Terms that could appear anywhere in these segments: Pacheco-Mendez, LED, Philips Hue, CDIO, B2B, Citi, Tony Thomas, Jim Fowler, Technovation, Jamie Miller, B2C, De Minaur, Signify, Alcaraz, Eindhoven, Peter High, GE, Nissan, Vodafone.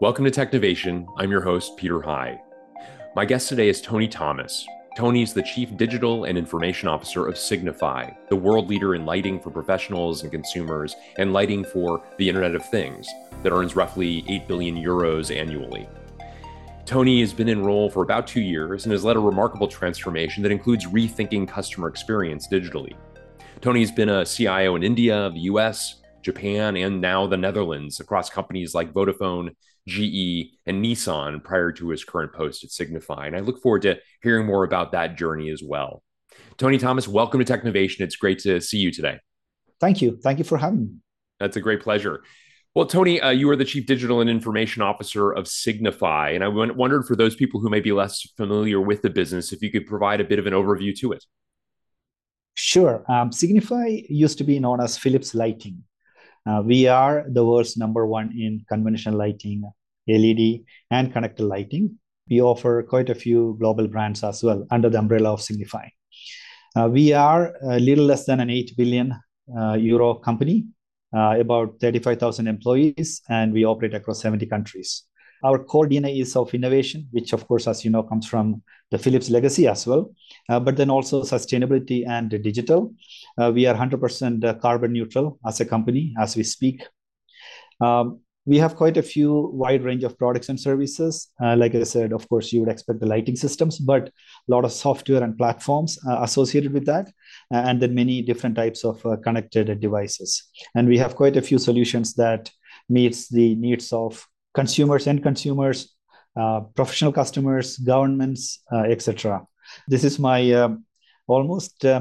Welcome to Technovation. I'm your host, Peter High. My guest today is Tony Thomas. Tony's the Chief Digital and Information Officer of Signify, the world leader in lighting for professionals and consumers, and lighting for the Internet of Things that earns roughly 8 billion euros annually. Tony has been in role for about 2 years and has led a remarkable transformation that includes rethinking customer experience digitally. Tony's been a CIO in India, the US, Japan, and now the Netherlands across companies like Vodafone, GE, and Nissan prior to his current post at Signify. And I look forward to hearing more about that journey as well. Tony Thomas, welcome to Technovation. It's great to see you today. Thank you. Thank you for having me. That's a great pleasure. Well, Tony, you are the Chief Digital and Information Officer of Signify. And I wondered for those people who may be less familiar with the business, if you could provide a bit of an overview to it. Sure. Signify used to be known as Philips Lighting. We are the world's number one in conventional lighting, LED, and connected lighting. We offer quite a few global brands as well under the umbrella of Signify. We are a little less than an 8 billion euro company, about 35,000 employees, and we operate across 70 countries. Our core DNA is of innovation, which, of course, as you know, comes from the Philips legacy as well, but then also sustainability and digital. We are 100% carbon neutral as a company as we speak. We have quite a few wide range of products and services. Like I said, of course, you would expect the lighting systems, but a lot of software and platforms associated with that, and then many different types of connected devices. And we have quite a few solutions that meets the needs of consumers, professional customers, governments, etc. This is my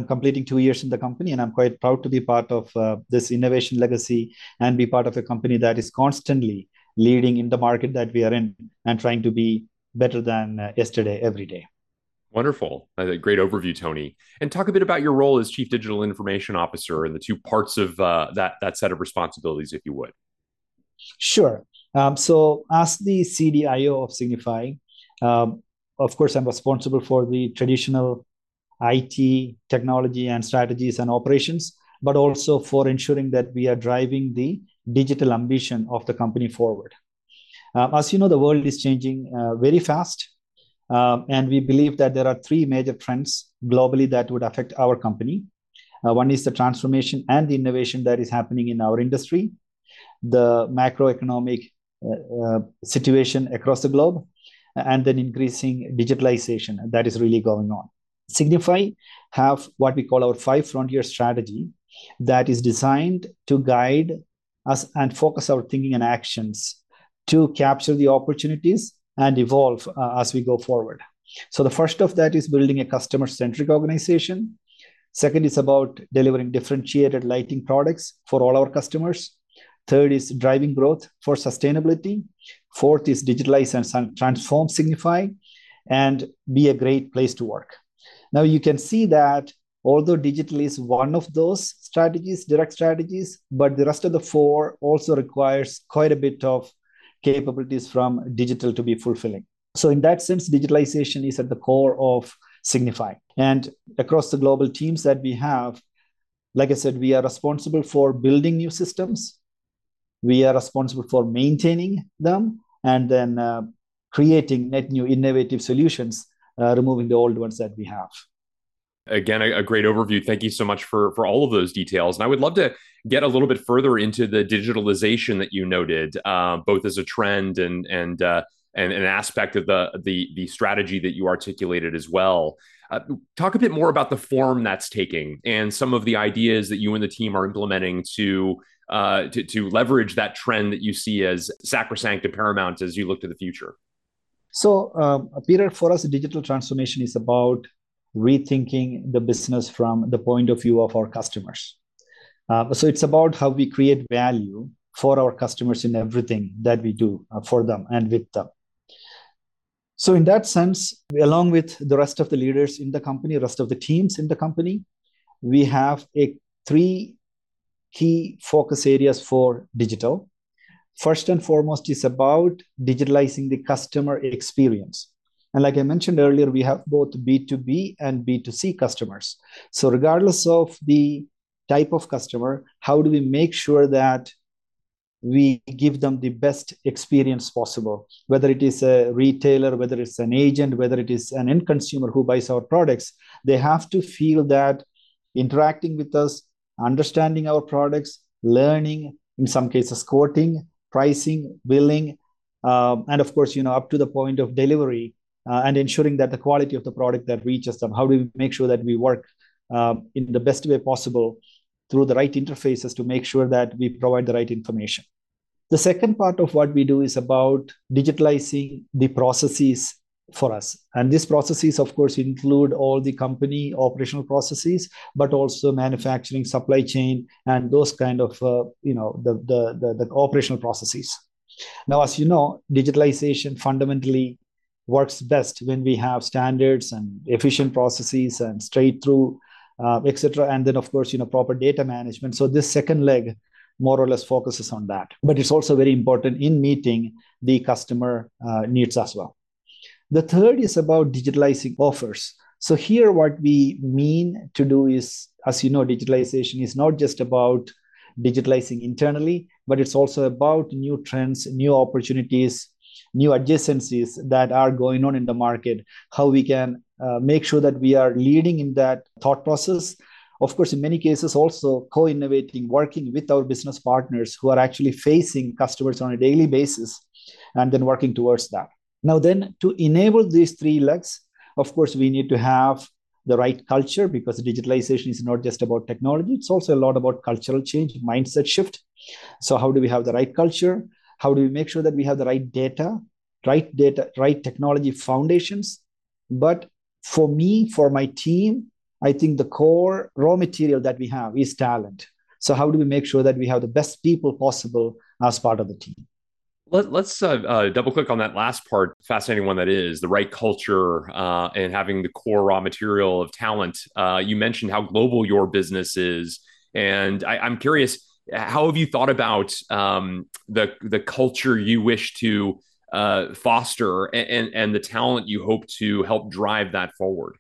completing 2 years in the company, and I'm quite proud to be part of this innovation legacy and be part of a company that is constantly leading in the market that we are in and trying to be better than yesterday every day. Wonderful. Great overview, Tony. And talk a bit about your role as Chief Digital Information Officer and the two parts of that set of responsibilities, if you would. Sure. So as the CDIO of Signify, of course, I'm responsible for the traditional IT, technology and strategies and operations, but also for ensuring that we are driving the digital ambition of the company forward. As you know, the world is changing very fast, and we believe that there are three major trends globally that would affect our company. One is the transformation and the innovation that is happening in our industry, the macroeconomic situation across the globe, and then increasing digitalization that is really going on. Signify have what we call our five frontier strategy that is designed to guide us and focus our thinking and actions to capture the opportunities and evolve as we go forward. So the first of that is building a customer-centric organization. Second is about delivering differentiated lighting products for all our customers. Third is driving growth for sustainability. Fourth is digitalize and transform Signify and be a great place to work. Now you can see that although digital is one of those strategies, direct strategies, but the rest of the four also requires quite a bit of capabilities from digital to be fulfilling. So in that sense, digitalization is at the core of Signify. And across the global teams that we have, like I said, we are responsible for building new systems. We are responsible for maintaining them and then creating net new innovative solutions, removing the old ones that we have. Again, a great overview. Thank you so much for all of those details. And I would love to get a little bit further into the digitalization that you noted, both as a trend and an aspect of the strategy that you articulated as well. Talk a bit more about the form that's taking and some of the ideas that you and the team are implementing to leverage that trend that you see as sacrosanct and paramount as you look to the future. So, Peter, for us, digital transformation is about rethinking the business from the point of view of our customers. So it's about how we create value for our customers in everything that we do for them and with them. So in that sense, along with the rest of the leaders in the company, rest of the teams in the company, we have three key focus areas for digital. First and foremost is about digitalizing the customer experience. And like I mentioned earlier, we have both B2B and B2C customers. So regardless of the type of customer, how do we make sure that we give them the best experience possible, whether it is a retailer, whether it's an agent, whether it is an end consumer who buys our products. They have to feel that interacting with us, understanding our products, learning, in some cases, quoting, pricing, billing, and of course, up to the point of delivery, and ensuring that the quality of the product that reaches them. How do we make sure that we work in the best way possible through the right interfaces to make sure that we provide the right information? The second part of what we do is about digitalizing the processes for us. And these processes, of course, include all the company operational processes, but also manufacturing, supply chain, and those kind of, the operational processes. Now, as you know, digitalization fundamentally works best when we have standards and efficient processes and straight through, et cetera. And then, of course, proper data management. So this second leg more or less focuses on that. But it's also very important in meeting the customer needs as well. The third is about digitalizing offers. So here what we mean to do is, as you know, digitalization is not just about digitalizing internally, but it's also about new trends, new opportunities, new adjacencies that are going on in the market, how we can make sure that we are leading in that thought process. Of course, in many cases, also co-innovating, working with our business partners who are actually facing customers on a daily basis, and then working towards that. Now then, to enable these three legs, of course, we need to have the right culture, because digitalization is not just about technology. It's also a lot about cultural change, mindset shift. So how do we have the right culture? How do we make sure that we have the right data, right technology foundations? But for me, for my team, I think the core raw material that we have is talent. So how do we make sure that we have the best people possible as part of the team? Let's double click on that last part. Fascinating one that is, the right culture and having the core raw material of talent. You mentioned how global your business is. And I'm curious, how have you thought about the culture you wish to foster and the talent you hope to help drive that forward?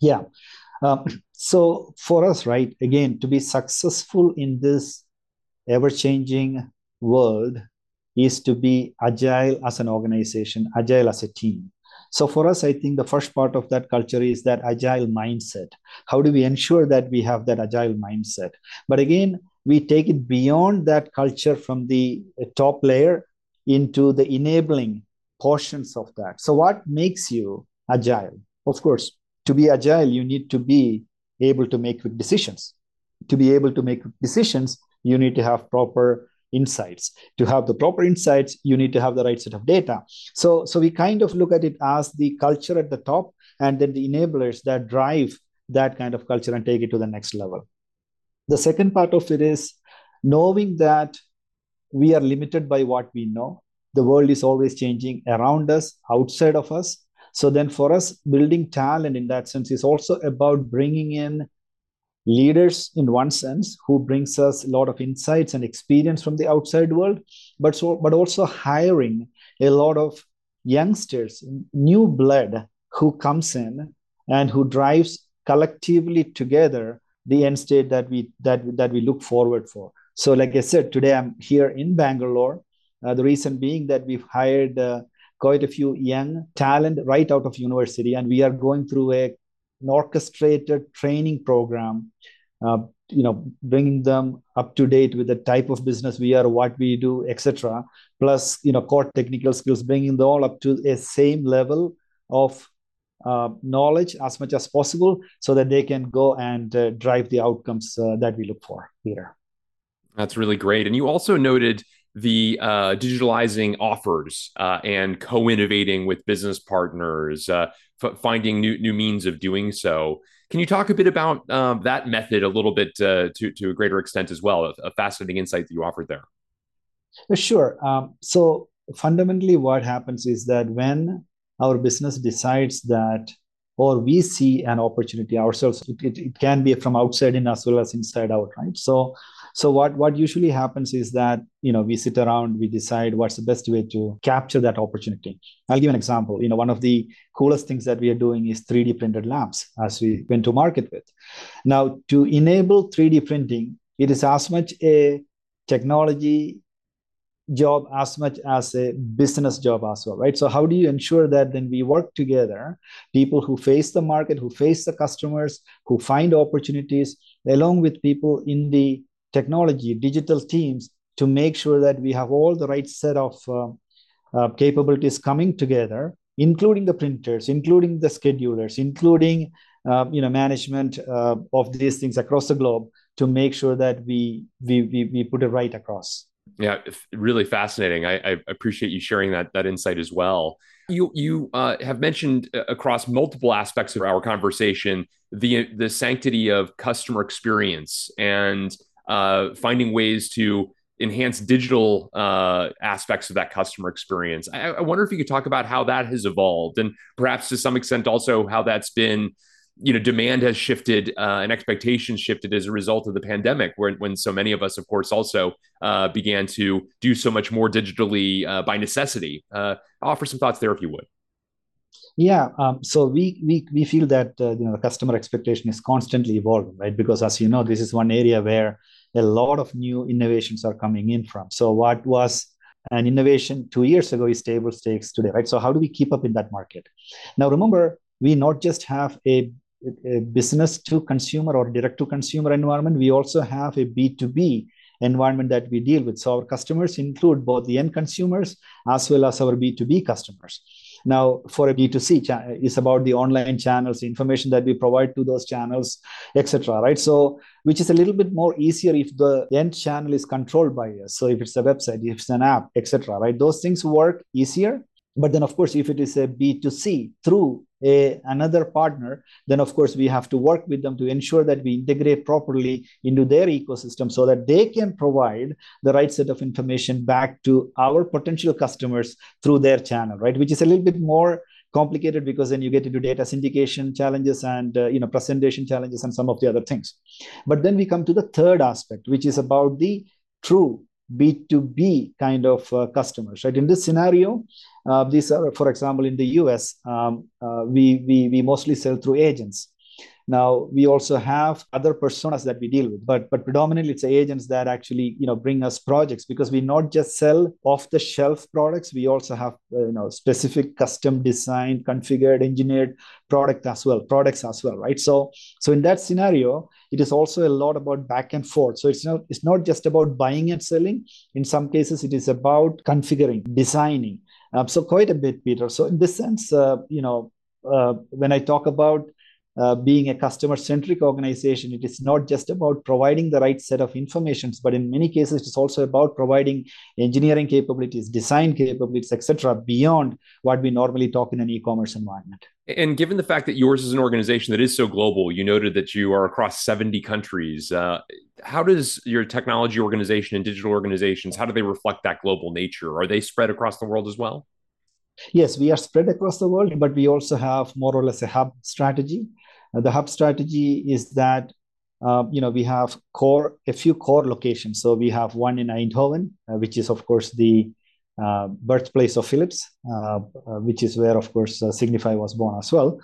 Yeah. So for us, right, again, to be successful in this ever-changing world is to be agile as an organization, agile as a team. So for us, I think the first part of that culture is that agile mindset. How do we ensure that we have that agile mindset? But again, we take it beyond that culture from the top layer into the enabling portions of that. So what makes you agile? Of course, to be agile, you need to be able to make quick decisions. To be able to make quick decisions, you need to have proper insights. To have the proper insights, you need to have the right set of data. So we kind of look at it as the culture at the top, and then the enablers that drive that kind of culture and take it to the next level. The second part of it is knowing that we are limited by what we know. The world is always changing around us, outside of us. So then for us, building talent in that sense is also about bringing in leaders in one sense, who brings us a lot of insights and experience from the outside world, but also hiring a lot of youngsters, new blood who comes in and who drives collectively together the end state that we look forward for. So, like I said, today I'm here in Bangalore. The reason being that we've hired quite a few young talent right out of university, and we are going through an orchestrated training program, bringing them up to date with the type of business we are, what we do, etc. Plus, core technical skills, bringing them all up to a same level of knowledge as much as possible, so that they can go and drive the outcomes that we look for here. That's really great. And you also noted the digitalizing offers and co-innovating with business partners, finding new means of doing so. Can you talk a bit about that method a little bit to a greater extent as well? A fascinating insight that you offered there. Sure. So fundamentally, what happens is that when our business decides that, or we see an opportunity ourselves, it can be from outside in as well as inside out, right? So what usually happens is that, we sit around, we decide what's the best way to capture that opportunity. I'll give an example. One of the coolest things that we are doing is 3D printed lamps, as we went to market with. Now, to enable 3D printing, it is as much a technology job as much as a business job as well, right? So how do you ensure that then we work together, people who face the market, who face the customers, who find opportunities, along with people in the technology, digital teams, to make sure that we have all the right set of capabilities coming together, including the printers, including the schedulers, including management of these things across the globe, to make sure that we put it right across. Yeah, really fascinating. I appreciate you sharing that insight as well. You have mentioned across multiple aspects of our conversation the sanctity of customer experience and finding ways to enhance digital aspects of that customer experience. I wonder if you could talk about how that has evolved, and perhaps to some extent also how that's been, demand has shifted and expectations shifted as a result of the pandemic, when so many of us, of course, also began to do so much more digitally by necessity. Offer some thoughts there if you would. Yeah. So we feel that the customer expectation is constantly evolving, right? Because as you know, this is one area where a lot of new innovations are coming in from. So what was an innovation 2 years ago is table stakes today, right? So how do we keep up in that market? Now, remember, we not just have a business to consumer or direct to consumer environment, we also have a B2B environment that we deal with. So our customers include both the end consumers as well as our B2B customers. Now, for a B2C, it's about the online channels, the information that we provide to those channels, etc. Right? So, which is a little bit more easier if the end channel is controlled by us. So, if it's a website, if it's an app, etc. Right? Those things work easier. But then, of course, if it is a B2C through another partner, then, of course, we have to work with them to ensure that we integrate properly into their ecosystem so that they can provide the right set of information back to our potential customers through their channel, right? Which is a little bit more complicated because then you get into data syndication challenges and presentation challenges and some of the other things. But then we come to the third aspect, which is about the true B2B kind of customers, right? In this scenario, these are, for example, in the US, we mostly sell through agents. Now, we also have other personas that we deal with, but predominantly it's agents that actually bring us projects, because we not just sell off-the-shelf products, we also have specific custom designed, configured, engineered products as well, right? So in that scenario, it is also a lot about back and forth. So it's not just about buying and selling. In some cases, it is about configuring, designing. So quite a bit, Peter. So in this sense, when I talk about being a customer-centric organization, it is not just about providing the right set of informations, but in many cases, it's also about providing engineering capabilities, design capabilities, etc., beyond what we normally talk in an e-commerce environment. And given the fact that yours is an organization that is so global, you noted that you are across 70 countries. How does your technology organization and digital organizations, how do they reflect that global nature? Are they spread across the world as well? Yes, we are spread across the world, but we also have more or less a hub strategy. The hub strategy is that, we have a few core locations. So we have one in Eindhoven, which is, of course, the birthplace of Philips, which is where, of course, Signify was born as well.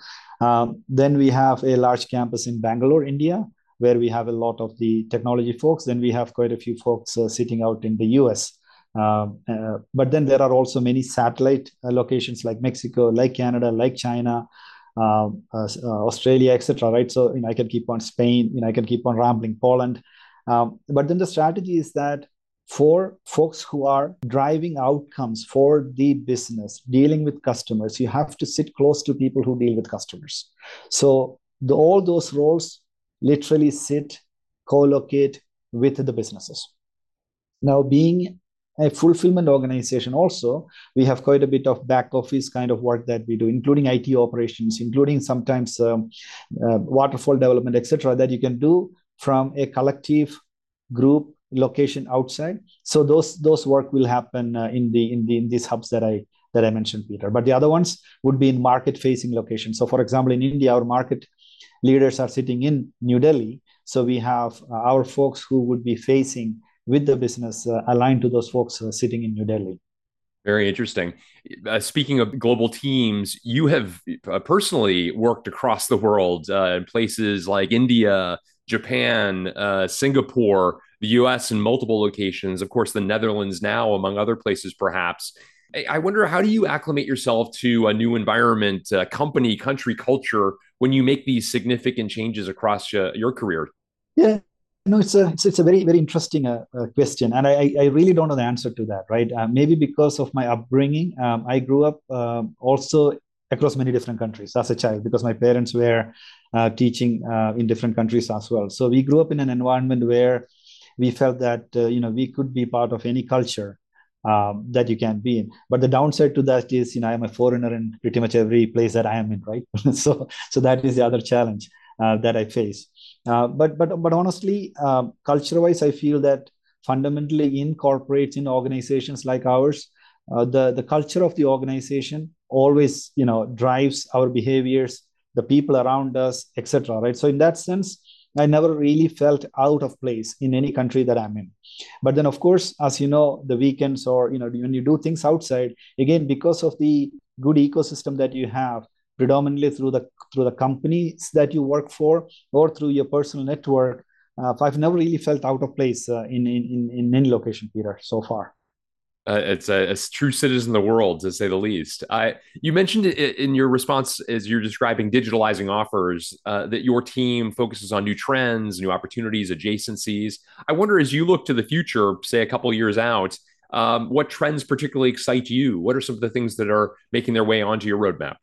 Then we have a large campus in Bangalore, India, where we have a lot of the technology folks. Then we have quite a few folks sitting out in the US. But then there are also many satellite locations like Mexico, like Canada, like China, Australia, etc. Right? So I can keep on Spain, I can keep on rambling, Poland. But then the strategy is that for folks who are driving outcomes for the business, dealing with customers, you have to sit close to people who deal with customers. So all those roles literally co-locate with the businesses. Now, being a fulfillment organization also, we have quite a bit of back office kind of work that we do, including IT operations, including sometimes waterfall development, etc., that you can do from a collective group location outside. So those work will happen in these hubs that I mentioned, Peter. But the other ones would be in market facing locations. So, for example, in India, our market leaders are sitting in New Delhi. So we have our folks who would be facing with the business aligned to those folks sitting in New Delhi. Very interesting. Speaking of global teams, you have personally worked across the world in places like India, Japan, Singapore, the US in multiple locations, of course, the Netherlands now, among other places, perhaps. I wonder, how do you acclimate yourself to a new environment, company, country, culture, when you make these significant changes across your career? Yeah, no, it's a very, very interesting question. And I really don't know the answer to that, right? Maybe because of my upbringing, I grew up also across many different countries as a child, because my parents were teaching in different countries as well. So we grew up in an environment where we felt that, we could be part of any culture that you can be in. But the downside to that is, I am a foreigner in pretty much every place that I am in, right? So that is the other challenge that I face. But honestly, culture-wise, I feel that fundamentally in corporates, in organizations like ours, the culture of the organization always, drives our behaviors, the people around us, etc. Right. So in that sense, I never really felt out of place in any country that I'm in. But then, of course, as you know, the weekends or, when you do things outside, again, because of the good ecosystem that you have, predominantly through the companies that you work for or through your personal network, I've never really felt out of place in any location, Peter, so far. It's a true citizen of the world, to say the least. You mentioned in your response, as you're describing digitalizing offers, that your team focuses on new trends, new opportunities, adjacencies. I wonder, as you look to the future, say a couple of years out, what trends particularly excite you? What are some of the things that are making their way onto your roadmap?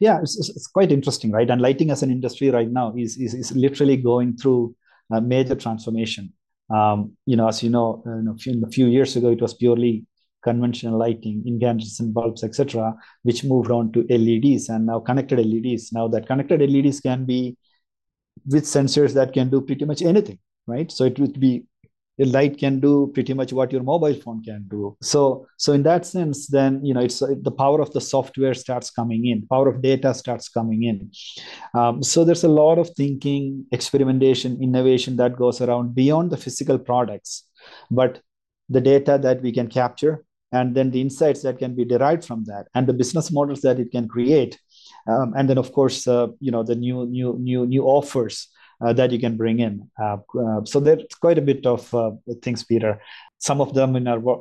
Yeah, it's quite interesting, right? And lighting as an industry right now is literally going through a major transformation. As you know, a few years ago, it was purely conventional lighting, incandescent bulbs, etc., which moved on to LEDs and now connected LEDs. Now that connected LEDs can be with sensors that can do pretty much anything, right? So it would be a light can do pretty much what your mobile phone can do. So in that sense, then, it's the power of the software starts coming in, power of data starts coming in. So there's a lot of thinking, experimentation, innovation that goes around beyond the physical products, but the data that we can capture and then the insights that can be derived from that and the business models that it can create. And then, of course, the new offers that you can bring in. So there's quite a bit of things, Peter. Some of them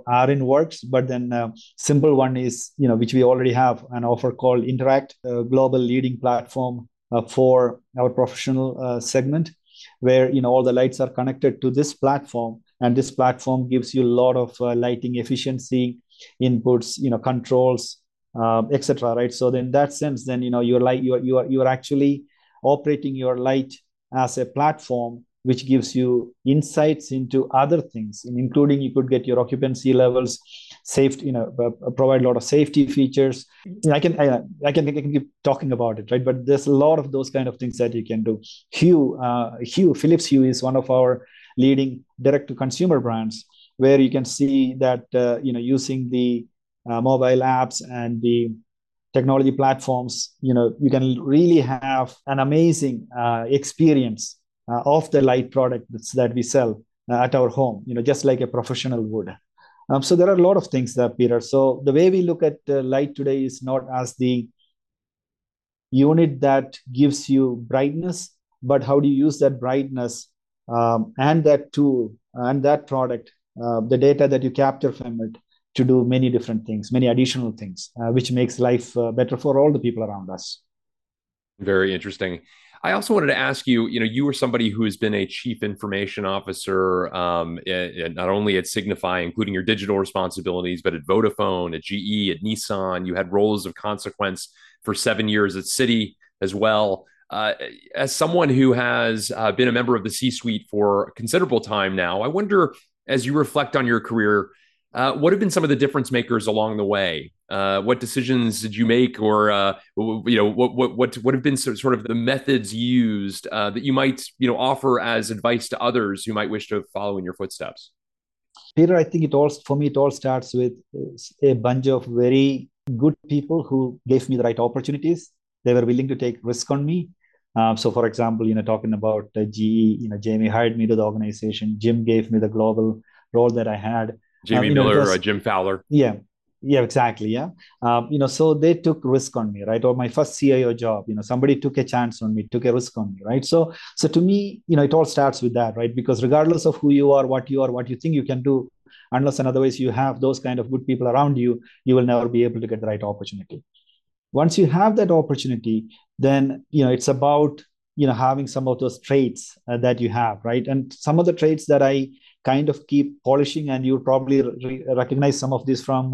are in works, but then simple one is, which we already have an offer called Interact, a global leading platform for our professional segment, where, all the lights are connected to this platform. And this platform gives you a lot of lighting efficiency, inputs, controls, etc. Right. So then in that sense, then, you're actually operating your light as a platform, which gives you insights into other things, including you could get your occupancy levels, safety, provide a lot of safety features. I can keep talking about it, right? But there's a lot of those kind of things that you can do. Philips Hue is one of our leading direct-to-consumer brands, where you can see that, using the mobile apps and the technology platforms, you can really have an amazing experience of the light products that we sell at our home, just like a professional would. So there are a lot of things there, Peter. So the way we look at light today is not as the unit that gives you brightness, but how do you use that brightness and that tool and that product, the data that you capture from it, to do many different things, many additional things, which makes life better for all the people around us. Very interesting. I also wanted to ask you, you were somebody who has been a chief information officer, not only at Signify, including your digital responsibilities, but at Vodafone, at GE, at Nissan. You had roles of consequence for 7 years at Citi as well. As someone who has been a member of the C-suite for a considerable time now, I wonder, as you reflect on your career, what have been some of the difference makers along the way? What decisions did you make, or what have been sort of the methods used that you might offer as advice to others who might wish to follow in your footsteps? Peter, I think it all starts with a bunch of very good people who gave me the right opportunities. They were willing to take risk on me. So, for example, talking about GE, Jamie hired me to the organization. Jim gave me the global role that I had. Jamie Miller, Jim Fowler. Yeah, Yeah, exactly. Yeah. So they took risk on me, right? Or my first CIO job, somebody took a chance on me, took a risk on me, right? So to me, it all starts with that, right? Because regardless of who you are, what you think you can do, unless and otherwise you have those kind of good people around you, you will never be able to get the right opportunity. Once you have that opportunity, then, it's about, having some of those traits that you have, right? And some of the traits that I kind of keep polishing, and you probably recognize some of this from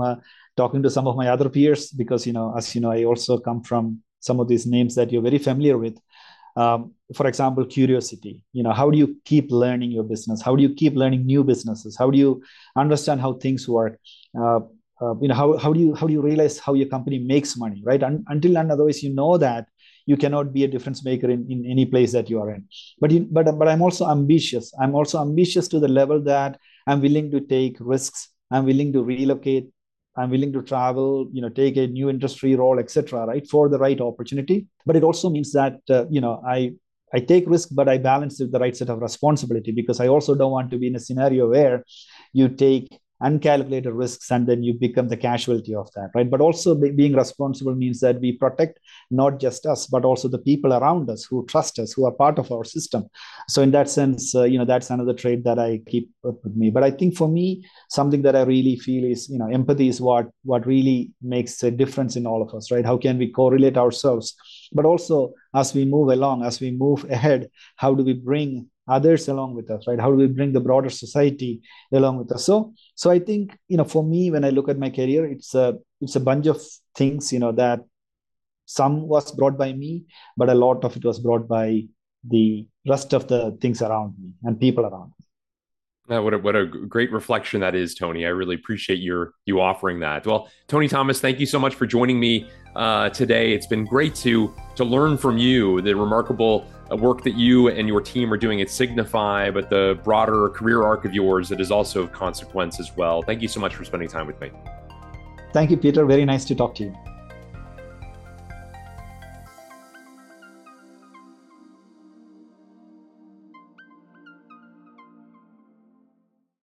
talking to some of my other peers, because, I also come from some of these names that you're very familiar with. For example, curiosity. How do you keep learning your business? How do you keep learning new businesses? How do you understand how things work? How do you realize how your company makes money, right? Until and otherwise, that you cannot be a difference maker in any place that you are in. But I'm also ambitious. I'm also ambitious to the level that I'm willing to take risks. I'm willing to relocate. I'm willing to travel, take a new industry role, etc., right, for the right opportunity. But it also means that, I take risk, but I balance it with the right set of responsibility, because I also don't want to be in a scenario where you take uncalculated risks and then you become the casualty of that, right? But also being responsible means that we protect not just us, but also the people around us who trust us, who are part of our system. So in that sense, that's another trait that I keep with me. But I think for me, something that I really feel is, empathy is what really makes a difference in all of us, right? How can we correlate ourselves? But also as we move along, as we move ahead, how do we bring others along with us, right? How do we bring the broader society along with us? So I think, for me, when I look at my career, it's a bunch of things, that some was brought by me, but a lot of it was brought by the rest of the things around me and people around me. What a great reflection that is, Tony. I really appreciate you offering that. Well, Tony Thomas, thank you so much for joining me today. It's been great to learn from you, the remarkable work that you and your team are doing at Signify, but the broader career arc of yours that is also of consequence as well. Thank you so much for spending time with me. Thank you, Peter. Very nice to talk to you.